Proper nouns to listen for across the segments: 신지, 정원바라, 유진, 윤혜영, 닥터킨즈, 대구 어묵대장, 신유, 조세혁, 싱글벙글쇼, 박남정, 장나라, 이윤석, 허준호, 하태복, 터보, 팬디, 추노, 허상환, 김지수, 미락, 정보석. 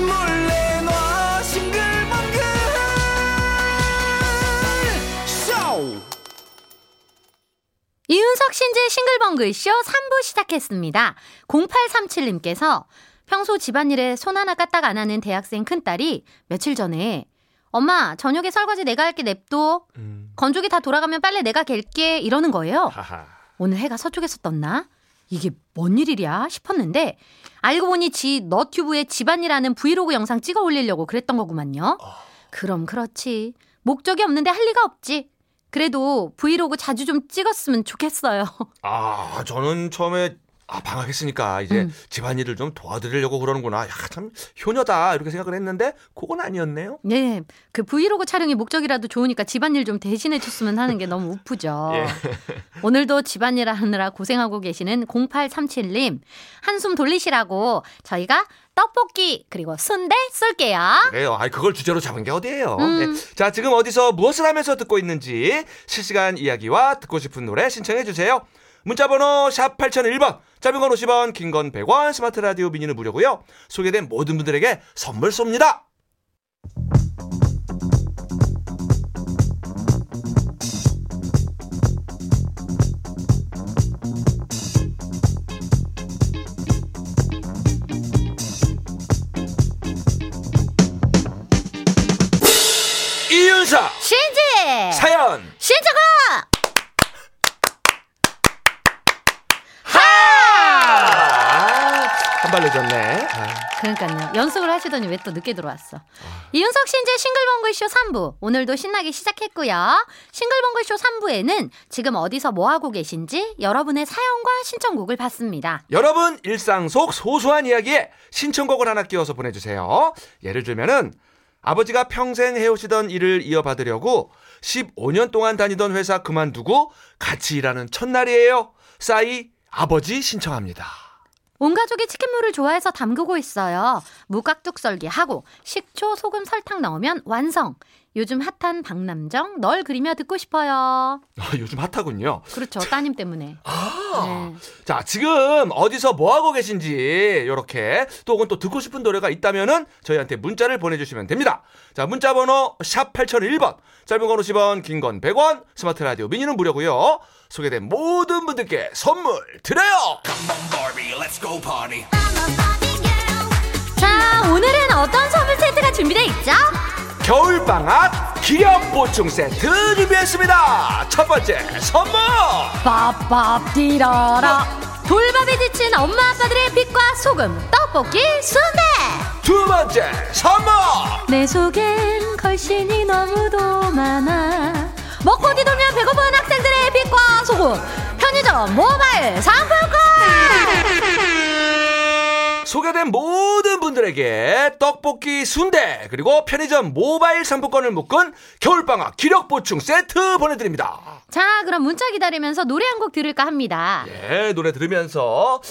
몰래 놔 싱글벙글 쇼. 이윤석 신지 싱글벙글 쇼 3부 시작했습니다. 0837님께서 평소 집안일에 손 하나 까딱 안 하는 대학생 큰딸이 며칠 전에 엄마 저녁에 설거지 내가 할게 냅둬. 건조기 다 돌아가면 빨래 내가 갤게 이러는 거예요. 하하. 오늘 해가 서쪽에서 떴나? 이게 뭔 일이랴 싶었는데 알고 보니 지 너튜브에 집안일하는 브이로그 영상 찍어 올리려고 그랬던 거구만요. 그럼 그렇지. 목적이 없는데 할 리가 없지. 그래도 브이로그 자주 좀 찍었으면 좋겠어요. 아, 저는 처음에 방학했으니까 이제 집안일을 좀 도와드리려고 그러는구나. 야, 참 효녀다 이렇게 생각을 했는데 그건 아니었네요. 네, 그 브이로그 촬영이 목적이라도 좋으니까 집안일 좀 대신해 줬으면 하는 게 너무 우프죠. 예. 오늘도 집안일 하느라 고생하고 계시는 0837님 한숨 돌리시라고 저희가 떡볶이 그리고 순대 쏠게요. 그래요. 아니, 그걸 주제로 잡은 게 어디예요. 네. 자, 지금 어디서 무엇을 하면서 듣고 있는지 실시간 이야기와 듣고 싶은 노래 신청해 주세요. 문자번호 샵 8001번, 짧은 건 50원, 긴 건 100원, 스마트 라디오 미니는 무료고요. 소개된 모든 분들에게 선물 쏩니다. 이윤석 신지 사연 신청아. 빨려졌네. 그러니까요. 연습을 하시더니 왜 또 늦게 들어왔어. 이윤석 신지 싱글벙글쇼 3부 오늘도 신나게 시작했고요. 싱글벙글쇼 3부에는 지금 어디서 뭐하고 계신지 여러분의 사연과 신청곡을 받습니다. 여러분 일상 속 소소한 이야기에 신청곡을 하나 끼워서 보내주세요. 예를 들면은 아버지가 평생 해오시던 일을 이어받으려고 15년 동안 다니던 회사 그만두고 같이 일하는 첫날이에요. 싸이 아버지 신청합니다. 온 가족이 치킨무를 좋아해서 담그고 있어요. 무깍둑 썰기하고 식초, 소금, 설탕 넣으면 완성. 요즘 핫한 박남정 널 그리며 듣고 싶어요. 아, 요즘 핫하군요. 그렇죠. 따님 때문에. 아, 네. 자, 지금 어디서 뭐하고 계신지 이렇게 또 혹은 또 듣고 싶은 노래가 있다면은 저희한테 문자를 보내주시면 됩니다. 자, 문자번호 샵 8001번, 짧은 건 50원, 긴 건 100원, 스마트 라디오 미니는 무료고요. 소개된 모든 분들께 선물 드려요. 자, 오늘은 어떤 선물 세트가 준비되어 있죠? 겨울방학 기력보충 세트 준비했습니다. 첫 번째 선물 밥밥 디라라. 돌밥에 지친 엄마 아빠들의 빛과 소금 떡볶이 순대. 두 번째 선물 내 속엔 걸신이 너무도 많아. 먹고 뒤돌면 배고픈 학생들의 빛과 소금 편의점 모바일 상품권. 소개된 모든 분들에게 떡볶이 순대 그리고 편의점 모바일 상품권을 묶은 겨울방학 기력보충 세트 보내드립니다. 자, 그럼 문자 기다리면서 노래 한 곡 들을까 합니다. 예, 노래 들으면서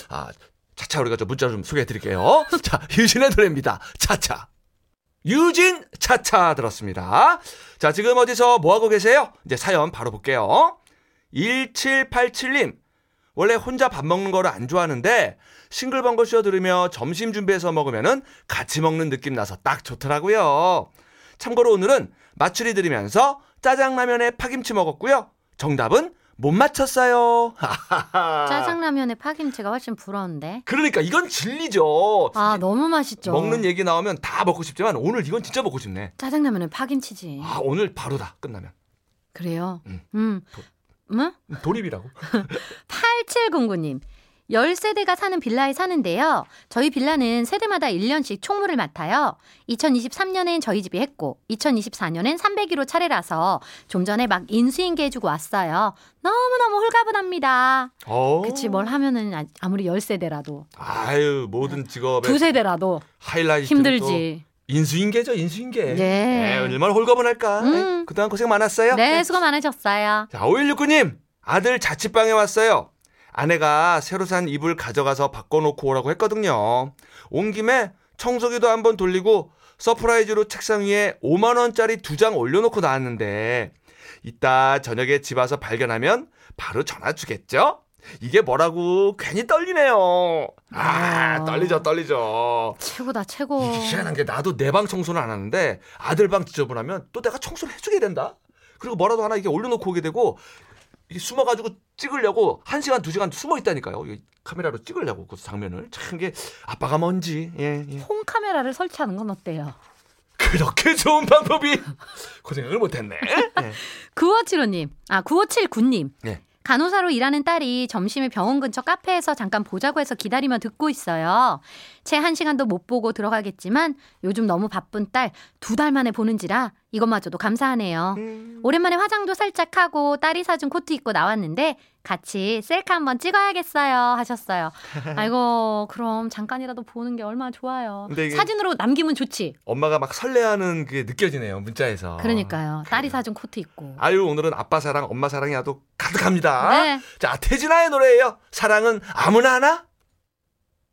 차차 우리가 저 문자 좀 소개해드릴게요. 자, 유진의 노래입니다. 차차. 유진 차차 들었습니다. 자, 지금 어디서 뭐하고 계세요? 이제 사연 바로 볼게요. 1787님. 원래 혼자 밥 먹는 걸 안 좋아하는데 싱글벙글쇼 들으며 점심 준비해서 먹으면 같이 먹는 느낌 나서 딱 좋더라고요. 참고로 오늘은 맞추리 들으면서 짜장라면에 파김치 먹었고요. 정답은 못 맞췄어요. 짜장라면에 파김치가 훨씬 부러운데. 그러니까 이건 진리죠. 아, 너무 맛있죠. 먹는 얘기 나오면 다 먹고 싶지만 오늘 이건 진짜 먹고 싶네. 짜장라면에 파김치지. 아, 오늘 바로다 끝나면. 그래요? 응? 돌입이라고. 8709님. 10세대가 사는 빌라에 사는데요. 저희 빌라는 세대마다 1년씩 총무를 맡아요. 2023년엔 저희 집이 했고 2024년엔 301호 차례라서 좀 전에 막 인수인계 해주고 왔어요. 너무너무 홀가분합니다. 그치, 뭘 하면은 아무리 10세대라도 아유, 모든 직업에 2세대라도 하이라이트 힘들지. 인수인계죠, 인수인계. 네. 얼마나 홀가분할까. 그동안 고생 많았어요. 네, 수고 많으셨어요. 자, 5169님. 아들 자취방에 왔어요. 아내가 새로 산 이불 가져가서 바꿔놓고 오라고 했거든요. 온 김에 청소기도 한번 돌리고 서프라이즈로 책상 위에 5만원짜리 2장 올려놓고 나왔는데 이따 저녁에 집 와서 발견하면 바로 전화 주겠죠? 이게 뭐라고 괜히 떨리네요. 아, 떨리죠. 최고다, 최고. 이게 희한한 게 나도 내 방 청소는 안 하는데 아들 방 지저분하면 또 내가 청소를 해주게 된다. 그리고 뭐라도 하나 이게 올려놓고 오게 되고 이게 숨어가지고 찍으려고 1시간, 2시간 숨어 있다니까요. 카메라로 찍으려고 그 장면을. 참 이게 아빠가 뭔지. 예. 홈 카메라를 설치하는 건 어때요? 그렇게 좋은 방법이 고생을 못했네. 네. 9575님, 9579님. 네. 간호사로 일하는 딸이 점심에 병원 근처 카페에서 잠깐 보자고 해서 기다리며 듣고 있어요. 채 1시간도 못 보고 들어가겠지만 요즘 너무 바쁜 딸 2달 만에 보는지라 이것마저도 감사하네요. 오랜만에 화장도 살짝 하고 딸이 사준 코트 입고 나왔는데 같이 셀카 한번 찍어야겠어요 하셨어요. 아이고, 그럼 잠깐이라도 보는 게 얼마나 좋아요. 사진으로 남기면 좋지. 엄마가 막 설레하는 게 느껴지네요, 문자에서. 그러니까요. 딸이 사준 코트 입고. 아유, 오늘은 아빠 사랑, 엄마 사랑이 아주 가득합니다. 네. 자, 태진아의 노래예요. 사랑은 아무나 하나?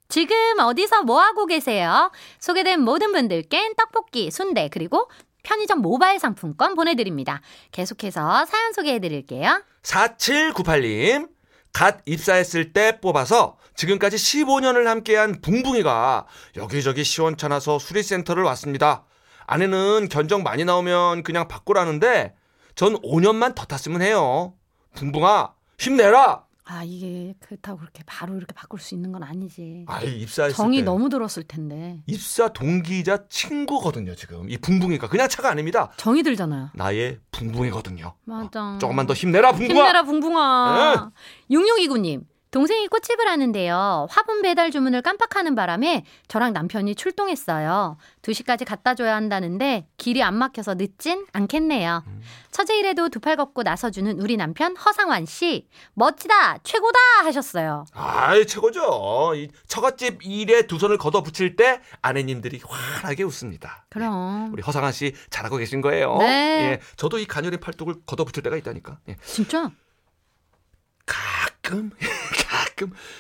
지금 어디서 뭐하고 계세요? 소개된 모든 분들께 떡볶이, 순대 그리고 편의점 모바일 상품권 보내드립니다. 계속해서 사연 소개해드릴게요. 4798님, 갓 입사했을 때 뽑아서 지금까지 15년을 함께한 붕붕이가 여기저기 시원찮아서 수리센터를 왔습니다. 아내는 견적 많이 나오면 그냥 바꾸라는데 전 5년만 더 탔으면 해요. 붕붕아, 힘내라. 아, 이게 그렇다고 그렇게 바로 이렇게 바꿀 수 있는 건 아니지. 아이, 입사했을 정이 때. 너무 들었을 텐데. 입사 동기이자 친구거든요, 지금. 이 붕붕이가 그냥 차가 아닙니다. 정이 들잖아요. 나의 붕붕이거든요. 맞아. 조금만 더 힘내라, 붕붕아. 힘내라, 붕붕아. 네. 6629님. 동생이 꽃집을 하는데요. 화분 배달 주문을 깜빡하는 바람에 저랑 남편이 출동했어요. 2시까지 갖다 줘야 한다는데 길이 안 막혀서 늦진 않겠네요. 처제일에도 두 팔 걷고 나서주는 우리 남편 허상환 씨. 멋지다, 최고다 하셨어요. 아, 최고죠. 이 처갓집 일에 두 손을 걷어붙일 때 아내님들이 환하게 웃습니다. 그럼. 예. 우리 허상환 씨 잘하고 계신 거예요. 네. 예, 저도 이 가녀린 팔뚝을 걷어붙일 때가 있다니까. 예. 진짜? 가끔.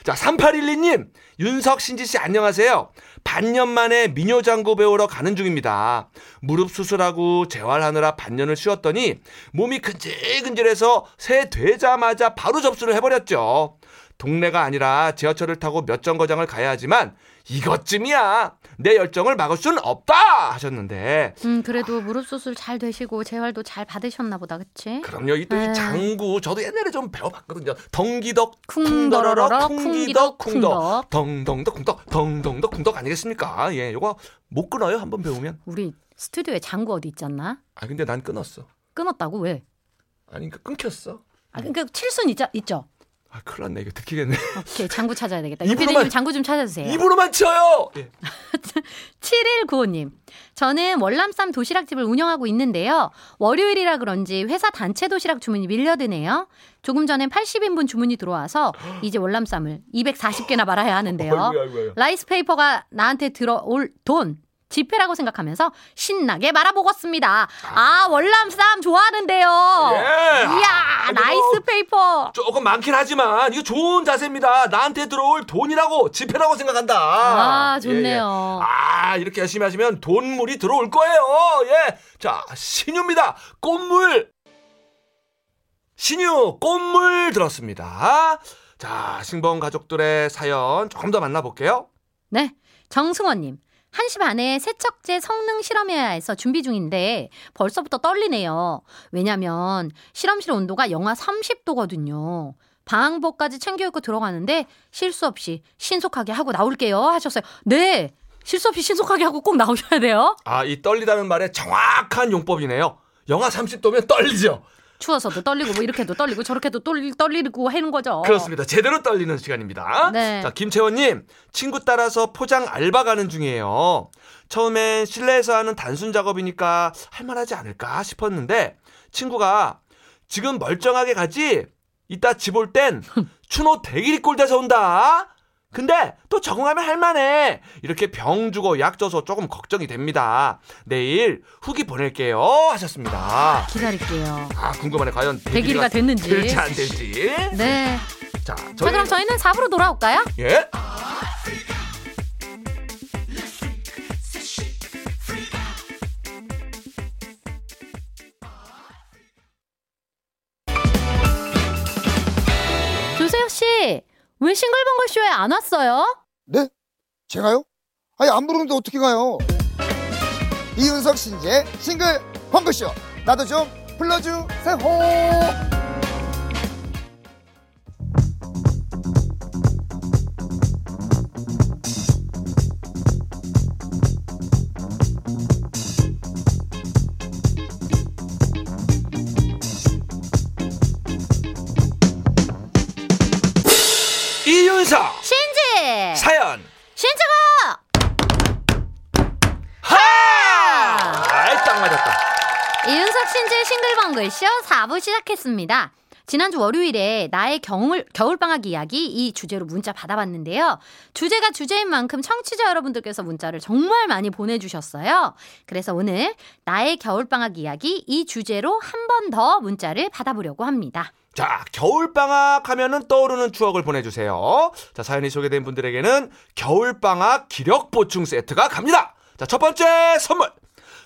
자, 3812님, 윤석, 신지씨 안녕하세요. 반년 만에 민요장구 배우러 가는 중입니다. 무릎 수술하고 재활하느라 반년을 쉬었더니 몸이 근질근질해서 새 되자마자 바로 접수를 해버렸죠. 동네가 아니라 지하철을 타고 몇 정거장을 가야 하지만 이것쯤이야 내 열정을 막을 순 없다 하셨는데. 그래도 무릎 수술 잘 되시고 재활도 잘 받으셨나 보다, 그치? 그럼요. 이 장구 저도 옛날에 좀 배워봤거든요. 덩기덕 쿵더러러 쿵기덕 쿵덕 덩덩덕 쿵덕 덩덩덕 쿵덕 아니겠습니까? 예, 요거 못 끊어요, 한번 배우면. 우리 스튜디오에 장구 어디 있지 않나? 아, 근데 난 끊었어. 끊었다고? 왜? 아니, 그러니까 끊겼어. 아, 그러니까 칠순 있죠? 아, 큰일 났네. 이거 듣기겠네. 오케이, 장구 찾아야 되겠다. 이피디님 장구 좀 찾아주세요. 입으로만 쳐요. 예. 7195님. 저는 월남쌈 도시락집을 운영하고 있는데요. 월요일이라 그런지 회사 단체 도시락 주문이 밀려드네요. 조금 전에 80인분 주문이 들어와서 이제 월남쌈을 240개나 말아야 하는데요. 아이고. 라이스페이퍼가 나한테 들어올 돈. 지폐라고 생각하면서 신나게 말아보겠습니다. 아, 월남쌈 좋아하는데요. 예. 이야, 라이스페이퍼. 조금 많긴 하지만 이거 좋은 자세입니다. 나한테 들어올 돈이라고, 지폐라고 생각한다. 아, 좋네요. 예. 아, 이렇게 열심히 하시면 돈물이 들어올 거예요. 예. 자, 신유입니다. 꽃물. 신유, 꽃물 들었습니다. 자, 싱벙 가족들의 사연 조금 더 만나볼게요. 네, 정승원님. 1시 반에 세척제 성능 실험해야 해서 준비 중인데 벌써부터 떨리네요. 왜냐면 실험실 온도가 영하 30도거든요. 방음복까지 챙겨 입고 들어가는데 실수 없이 신속하게 하고 나올게요 하셨어요. 네, 실수 없이 신속하게 하고 꼭 나오셔야 돼요. 아, 이 떨리다는 말에 정확한 용법이네요. 영하 30도면 떨리죠. 추워서도 떨리고 뭐 이렇게도 떨리고 저렇게도 떨리고 하는 거죠. 그렇습니다. 제대로 떨리는 시간입니다. 네. 자, 김채원님, 친구 따라서 포장 알바 가는 중이에요. 처음엔 실내에서 하는 단순 작업이니까 할만하지 않을까 싶었는데 친구가 지금 멀쩡하게 가지? 이따 집 올 땐 추노 대길이 꼴대서 온다. 근데 또 적응하면 할만해. 이렇게 병 주고 약 줘서 조금 걱정이 됩니다. 내일 후기 보낼게요 하셨습니다. 아, 기다릴게요. 아, 궁금하네. 과연 대기리가 됐는지 될지 안 될지. 네. 자, 그럼 저희는 4부로 돌아올까요? 예. 조세혁 씨. 왜 싱글벙글쇼에 안 왔어요? 네? 제가요? 아니 안 부르는데 어떻게 가요? 이윤석 신지의 싱글벙글쇼 나도 좀 불러주세요. 이윤석 신지 사연 신지가 하! 아이 딱 맞았다. 이윤석 신지의 싱글벙글쇼 4부 시작했습니다. 지난주 월요일에 나의 겨울방학 이야기 이 주제로 문자 받아봤는데요. 주제가 주제인 만큼 청취자 여러분들께서 문자를 정말 많이 보내주셨어요. 그래서 오늘 나의 겨울방학 이야기 이 주제로 한 번 더 문자를 받아보려고 합니다. 자, 겨울방학 하면은 떠오르는 추억을 보내주세요. 자, 사연이 소개된 분들에게는 겨울방학 기력 보충 세트가 갑니다. 자, 첫 번째 선물.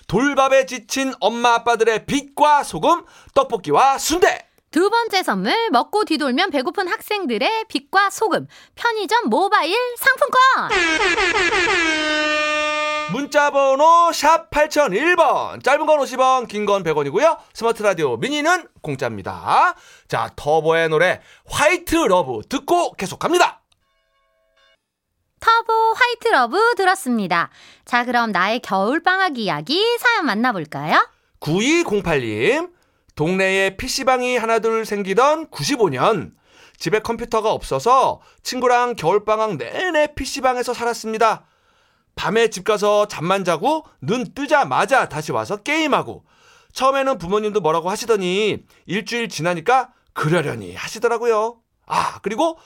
돌밥에 지친 엄마 아빠들의 빛과 소금, 떡볶이와 순대. 두 번째 선물, 먹고 뒤돌면 배고픈 학생들의 빛과 소금, 편의점 모바일 상품권. 문자번호 샵 8001번, 짧은 건 50원, 긴 건 100원이고요. 스마트 라디오 미니는 공짜입니다. 자, 터보의 노래 화이트 러브 듣고 계속합니다. 터보 화이트 러브 들었습니다. 자, 그럼 나의 겨울방학 이야기 사연 만나볼까요? 9208님, 동네에 PC방이 하나 둘 생기던 95년, 집에 컴퓨터가 없어서 친구랑 겨울방학 내내 PC방에서 살았습니다. 밤에 집 가서 잠만 자고 눈 뜨자마자 다시 와서 게임하고, 처음에는 부모님도 뭐라고 하시더니 일주일 지나니까 그러려니 하시더라고요. 아, 그리고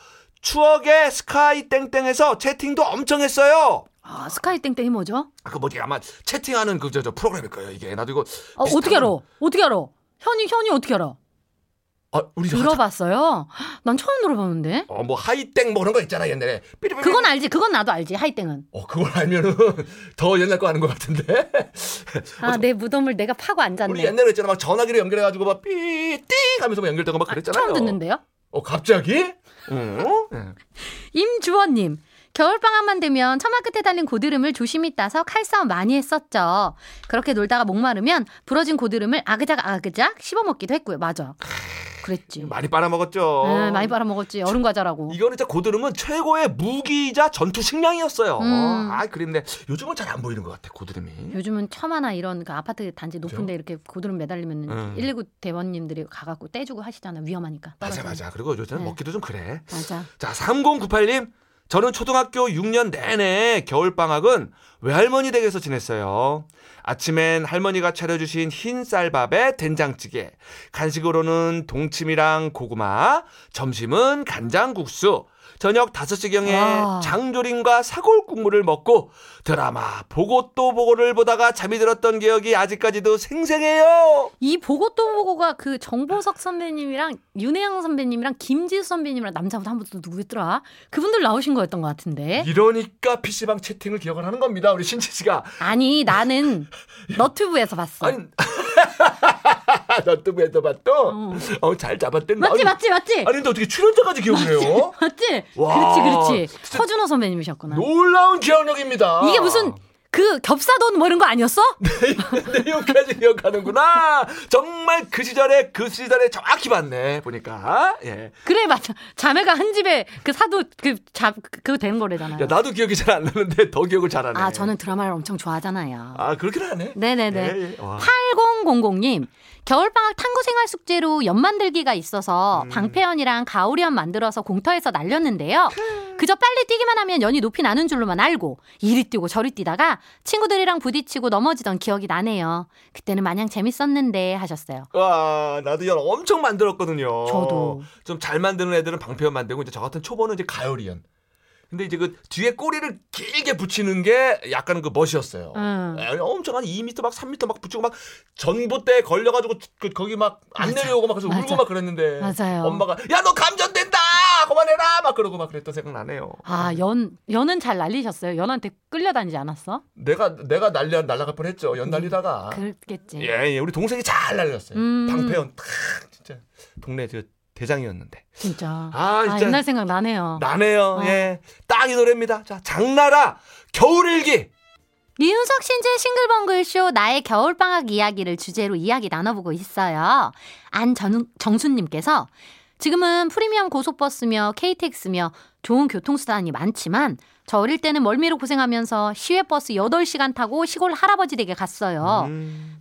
추억의 스카이 땡땡에서 채팅도 엄청 했어요. 아, 스카이 땡땡이 뭐죠? 아, 그 뭐지? 아마 채팅하는 그 저 프로그램일 거예요. 이게 나도 이거 어떻게 알아? 어떻게 알아? 현이 어떻게 알아? 아, 우리 들어봤어요? 난 처음 들어봤는데. 뭐 하이땡 뭐 그런 거 있잖아 옛날에. 삐리삐리. 그건 알지. 그건 나도 알지. 하이땡은. 그걸 알면은 더 옛날 거 아는 것 같은데. 아, 내 무덤을 내가 파고 앉았네. 우리 옛날에 있잖아 막 전화기를 연결해가지고 막 삐 띵 하면서 막 연결되고 막 그랬잖아요. 아, 처음 듣는데요? 갑자기? 임주원님, 겨울방학만 되면 처마 끝에 달린 고드름을 조심히 따서 칼싸움 많이 했었죠. 그렇게 놀다가 목마르면 부러진 고드름을 아그작 씹어먹기도 했고요. 맞아, 그랬지. 많이 빨아먹었죠. 네, 많이 빨아먹었지. 얼음과자라고. 이거는 진짜 고드름은 최고의 무기이자 전투식량이었어요. 아, 그랬네. 요즘은 잘 안 보이는 것 같아 고드름이. 요즘은 처마나 이런 그 아파트 단지 높은 데 이렇게 고드름 매달리면 119 대원님들이 가갖고 떼주고 하시잖아. 위험하니까. 떨어지면. 맞아. 그리고 요즘은 먹기도 좀 그래. 맞아. 자, 3098님. 저는 초등학교 6년 내내 겨울방학은 외할머니 댁에서 지냈어요. 아침엔 할머니가 차려주신 흰 쌀밥에 된장찌개, 간식으로는 동치미랑 고구마, 점심은 간장국수, 저녁 5시경에 장조림과 사골국물을 먹고 드라마 보고 또 보고를 보다가 잠이 들었던 기억이 아직까지도 생생해요. 이 보고 또 보고가 그 정보석 선배님이랑 윤혜영 선배님이랑 김지수 선배님이랑 남자분 한 분 또 누구였더라? 그분들 나오신 거였던 것 같은데. 이러니까 PC방 채팅을 기억을 하는 겁니다. 우리 신지 씨가. 아니, 나는 너튜브에서 봤어. 아니, 너튜브에서 봤어? 잘 잡았던 맞지, 맞지. 아니, 근데 어떻게 출연자까지 기억을 해요? 맞지? 와, 그렇지. 허준호 선배님이셨구나. 놀라운 기억력입니다. 이게 무슨 그 겹사돈 뭐 이런 거 아니었어? 내용까지 기억하는구나. 정말 그 시절에 정확히 봤네 보니까. 예. 그래, 맞아. 자매가 한 집에 그 사도 그거 되는 거래잖아요. 야, 나도 기억이 잘 안 나는데 더 기억을 잘하네. 아, 저는 드라마를 엄청 좋아하잖아요. 아, 그렇긴 하네. 네네네. 예. 8000님. 겨울방학 탐구생활 숙제로 연 만들기가 있어서 방패연이랑 가오리연 만들어서 공터에서 날렸는데요. 그저 빨리 뛰기만 하면 연이 높이 나는 줄로만 알고 이리 뛰고 저리 뛰다가 친구들이랑 부딪히고 넘어지던 기억이 나네요. 그때는 마냥 재밌었는데 하셨어요. 와, 나도 연 엄청 만들었거든요. 저도. 좀 잘 만드는 애들은 방패연 만들고 이제 저 같은 초보는 이제 가오리연. 근데 이제 그 뒤에 꼬리를 길게 붙이는 게 약간 그 멋이었어요. 엄청 한 2m 막 3m 막 붙이고 막 전봇대에 걸려가지고 거기 막 안 내려오고 막 그래서 울고 막 그랬는데. 맞아요. 엄마가 야, 너 감전된다! 그만해라! 막 그러고 막 그랬던 생각나네요. 아, 연은 잘 날리셨어요? 연한테 끌려다니지 않았어? 내가 날라갈 뻔 했죠. 연 날리다가. 그랬겠지. 예, 우리 동생이 잘 날렸어요. 방패연 탁, 진짜. 동네 저 대장이었는데. 진짜. 진짜. 옛날 생각 나네요. 예. 딱 이 노래입니다. 자, 장나라 겨울일기. 이윤석 신지 싱글벙글쇼 나의 겨울방학 이야기를 주제로 이야기 나눠보고 있어요. 안정수님께서 지금은 프리미엄 고속버스며 KTX며 좋은 교통수단이 많지만 저 어릴 때는 멀미로 고생하면서 시외버스 8시간 타고 시골 할아버지 댁에 갔어요.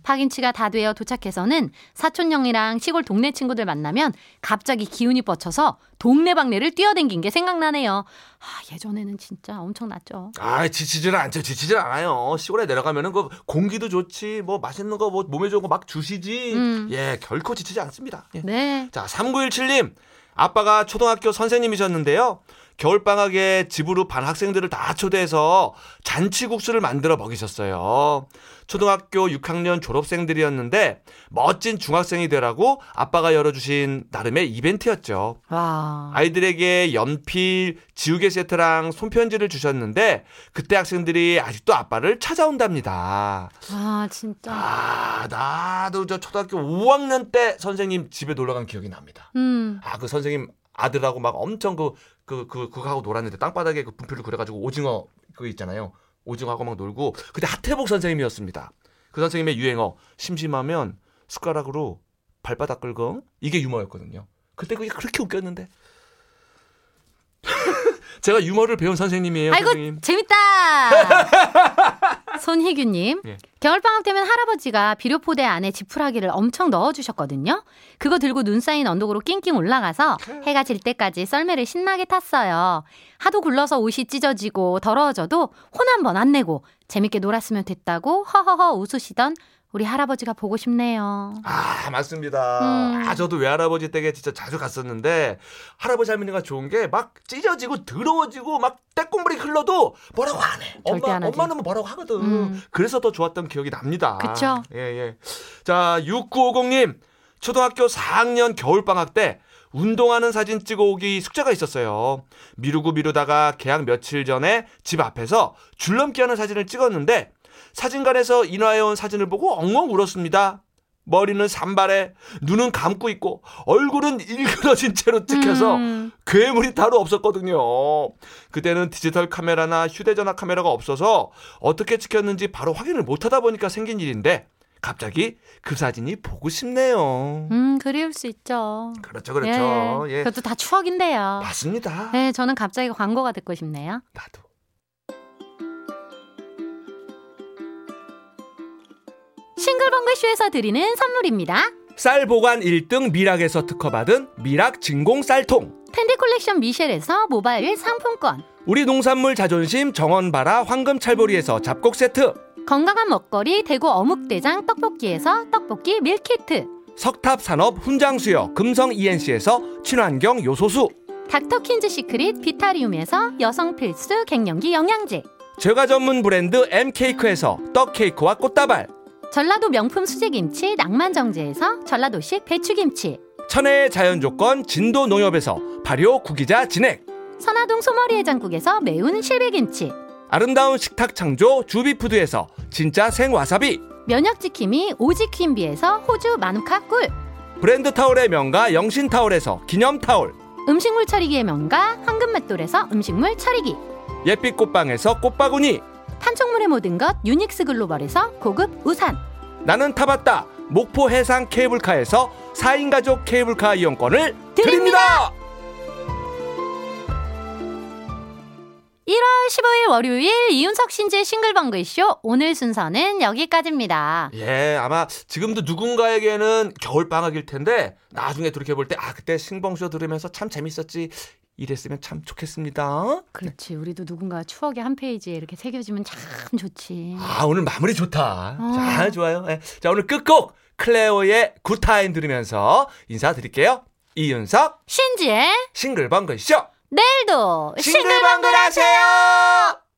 파김치가 다 되어 도착해서는 사촌형이랑 시골 동네 친구들 만나면 갑자기 기운이 뻗쳐서 동네방네를 뛰어댕긴 게 생각나네요. 예전에는 진짜 엄청났죠. 지치질 않죠. 지치질 않아요. 시골에 내려가면은 그 공기도 좋지, 뭐 맛있는 거, 뭐 몸에 좋은 거 막 주시지. 예, 결코 지치지 않습니다. 예. 네. 자, 3917님. 아빠가 초등학교 선생님이셨는데요. 겨울방학에 집으로 반 학생들을 다 초대해서 잔치국수를 만들어 먹이셨어요. 초등학교 6학년 졸업생들이었는데 멋진 중학생이 되라고 아빠가 열어주신 나름의 이벤트였죠. 와. 아이들에게 연필, 지우개 세트랑 손편지를 주셨는데 그때 학생들이 아직도 아빠를 찾아온답니다. 와, 진짜. 나도 저 초등학교 5학년 때 선생님 집에 놀러간 기억이 납니다. 그 선생님 아들하고 막 엄청 그거 하고 놀았는데 땅바닥에 그 분필로 그려가지고 오징어 그거 있잖아요. 오징어하고 막 놀고. 그때 하태복 선생님이었습니다. 그 선생님의 유행어 심심하면 숟가락으로 발바닥 긁어. 이게 유머였거든요. 그때 그게 그렇게 웃겼는데. 제가 유머를 배운 선생님이에요. 아이고 선생님. 재밌다. 손희규님. 예. 겨울방학 때면 할아버지가 비료포대 안에 지푸라기를 엄청 넣어주셨거든요. 그거 들고 눈 쌓인 언덕으로 낑낑 올라가서 해가 질 때까지 썰매를 신나게 탔어요. 하도 굴러서 옷이 찢어지고 더러워져도 혼 한 번 안 내고 재밌게 놀았으면 됐다고 허허허 웃으시던 우리 할아버지가 보고 싶네요. 맞습니다. 저도 외할아버지 댁에 진짜 자주 갔었는데 할아버지 할머니가 좋은 게 막 찢어지고 더러워지고 막 떼꽁물이 흘러도 뭐라고 안 해. 엄마는 뭐라고 하거든. 그래서 더 좋았던 기억이 납니다. 그렇죠. 예. 자, 6950님. 초등학교 4학년 겨울방학 때 운동하는 사진 찍어오기 숙제가 있었어요. 미루다가 개학 며칠 전에 집 앞에서 줄넘기 하는 사진을 찍었는데 사진관에서 인화해온 사진을 보고 엉엉 울었습니다. 머리는 산발에 눈은 감고 있고 얼굴은 일그러진 채로 찍혀서 괴물이 따로 없었거든요. 그때는 디지털 카메라나 휴대전화 카메라가 없어서 어떻게 찍혔는지 바로 확인을 못하다 보니까 생긴 일인데 갑자기 그 사진이 보고 싶네요. 그리울 수 있죠. 그렇죠. 예. 그것도 다 추억인데요. 맞습니다. 네, 저는 갑자기 광고가 듣고 싶네요. 나도. 싱글벙글쇼에서 드리는 선물입니다. 쌀 보관 1등 미락에서 특허받은 미락 진공 쌀통, 팬디 컬렉션 미셸에서 모바일 상품권, 우리 농산물 자존심 정원바라 황금찰보리에서 잡곡 세트, 건강한 먹거리 대구 어묵대장 떡볶이에서 떡볶이 밀키트, 석탑산업 훈장수여 금성 ENC에서 친환경 요소수, 닥터킨즈 시크릿 비타리움에서 여성 필수 갱년기 영양제, 제과 전문 브랜드 M케이크에서 떡케이크와 꽃다발, 전라도 명품 수제김치 낭만정제에서 전라도식 배추김치, 천혜의 자연조건 진도농협에서 발효 구기자 진액, 선화동 소머리해장국에서 매운 실비김치, 아름다운 식탁창조 주비푸드에서 진짜 생와사비, 면역지킴이 오지퀸비에서 호주 마누카 꿀, 브랜드타올의 명가 영신타올에서 기념타올, 음식물 처리기의 명가 황금맷돌에서 음식물 처리기, 예빛 꽃방에서 꽃바구니, 판촉물의 모든 것 유닉스 글로벌에서 고급 우산, 나는 타봤다 목포 해상 케이블카에서 4인 가족 케이블카 이용권을 드립니다. 1월 15일 월요일 이윤석 신지의 싱글벙글쇼 오늘 순서는 여기까지입니다. 예, 아마 지금도 누군가에게는 겨울방학일 텐데 나중에 돌이켜볼 때 그때 싱벙쇼 들으면서 참 재밌었지 이랬으면 참 좋겠습니다. 그렇지. 우리도 누군가 추억의 한 페이지에 이렇게 새겨지면 참 좋지. 오늘 마무리 좋다. 자, 좋아요. 네. 자, 오늘 끝곡 클레오의 굿타임 들으면서 인사드릴게요. 이윤석 신지의 싱글벙글쇼. 내일도 싱글벙글 하세요.